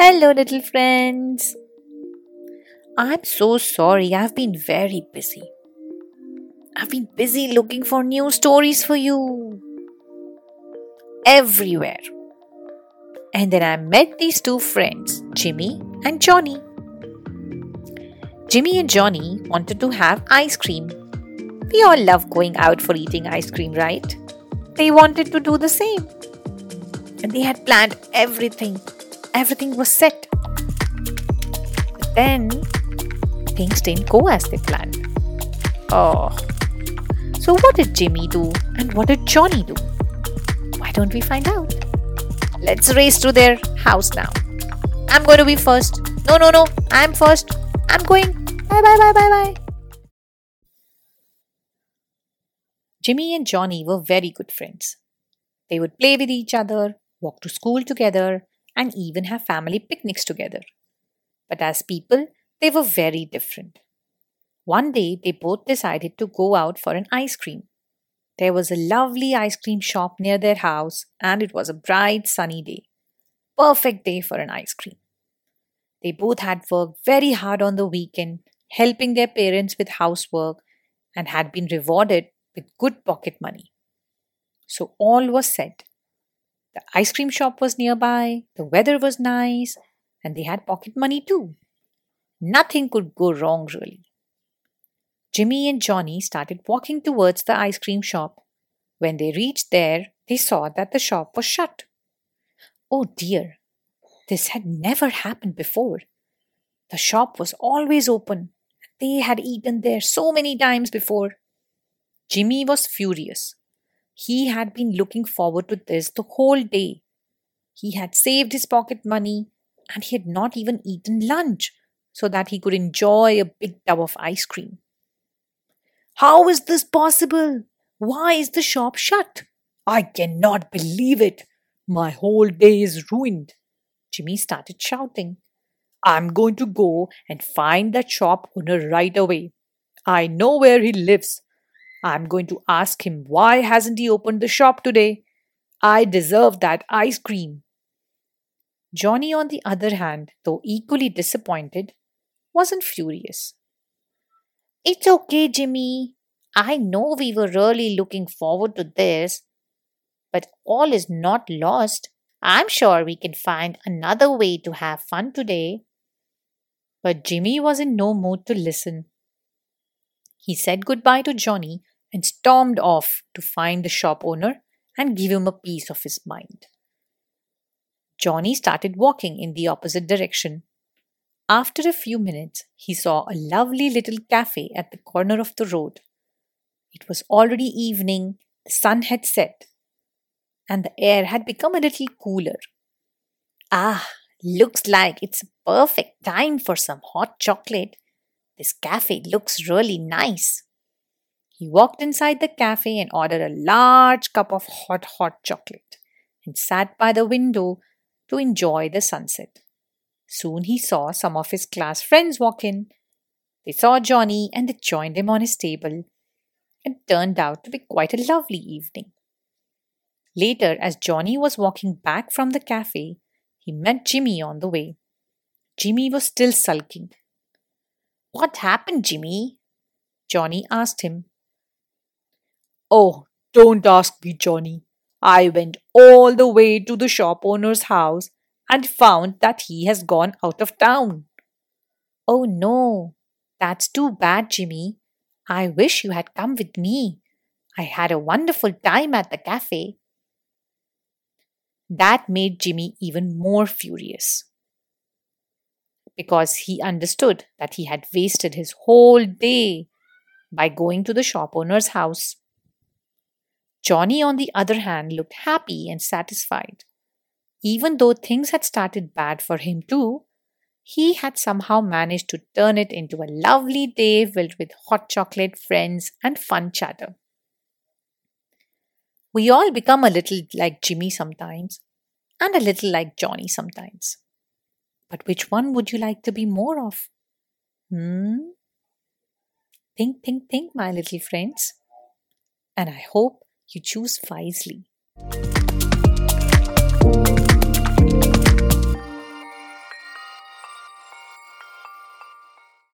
Hello, little friends. I'm so sorry. I've been very busy. I've been busy looking for new stories for you. Everywhere. And then I met these two friends, Jimmy and Johnny. Jimmy and Johnny wanted to have ice cream. We all love going out for eating ice cream, right? They wanted to do the same. And they had planned everything. Everything was set. But then, things didn't go as they planned. Oh. So what did Jimmy do and what did Johnny do? Why don't we find out? Let's race to their house now. I'm going to be first. No. I'm first. I'm going. Bye. Jimmy and Johnny were very good friends. They would play with each other, walk to school together, and even have family picnics together. But as people, they were very different. One day, they both decided to go out for an ice cream. There was a lovely ice cream shop near their house, and it was a bright, sunny day. Perfect day for an ice cream. They both had worked very hard on the weekend, helping their parents with housework, and had been rewarded with good pocket money. So all was set. The ice cream shop was nearby, the weather was nice, and they had pocket money too. Nothing could go wrong really. Jimmy and Johnny started walking towards the ice cream shop. When they reached there, they saw that the shop was shut. Oh dear! This had never happened before. The shop was always open. They had eaten there so many times before. Jimmy was furious. He had been looking forward to this the whole day. He had saved his pocket money and he had not even eaten lunch so that he could enjoy a big tub of ice cream. How is this possible? Why is the shop shut? I cannot believe it. My whole day is ruined. Jimmy started shouting. I'm going to go and find that shop owner right away. I know where he lives. I'm going to ask him why hasn't he opened the shop today. I deserve that ice cream. Johnny, on the other hand, though equally disappointed, wasn't furious. It's okay, Jimmy. I know we were really looking forward to this, but all is not lost. I'm sure we can find another way to have fun today. But Jimmy was in no mood to listen. He said goodbye to Johnny and stormed off to find the shop owner and give him a piece of his mind. Johnny started walking in the opposite direction. After a few minutes, he saw a lovely little cafe at the corner of the road. It was already evening, the sun had set, and the air had become a little cooler. Ah, looks like it's a perfect time for some hot chocolate. This cafe looks really nice. He walked inside the cafe and ordered a large cup of hot chocolate and sat by the window to enjoy the sunset. Soon he saw some of his class friends walk in. They saw Johnny and they joined him on his table. It turned out to be quite a lovely evening. Later, as Johnny was walking back from the cafe, he met Jimmy on the way. Jimmy was still sulking. What happened, Jimmy? Johnny asked him. Oh, don't ask me, Johnny. I went all the way to the shop owner's house and found that he has gone out of town. Oh no, that's too bad, Jimmy. I wish you had come with me. I had a wonderful time at the cafe. That made Jimmy even more furious because he understood that he had wasted his whole day by going to the shop owner's house. Johnny, on the other hand, looked happy and satisfied. Even though things had started bad for him too, he had somehow managed to turn it into a lovely day filled with hot chocolate, friends, and fun chatter. We all become a little like Jimmy sometimes and a little like Johnny sometimes. But which one would you like to be more of? Think, my little friends. And I hope you choose wisely.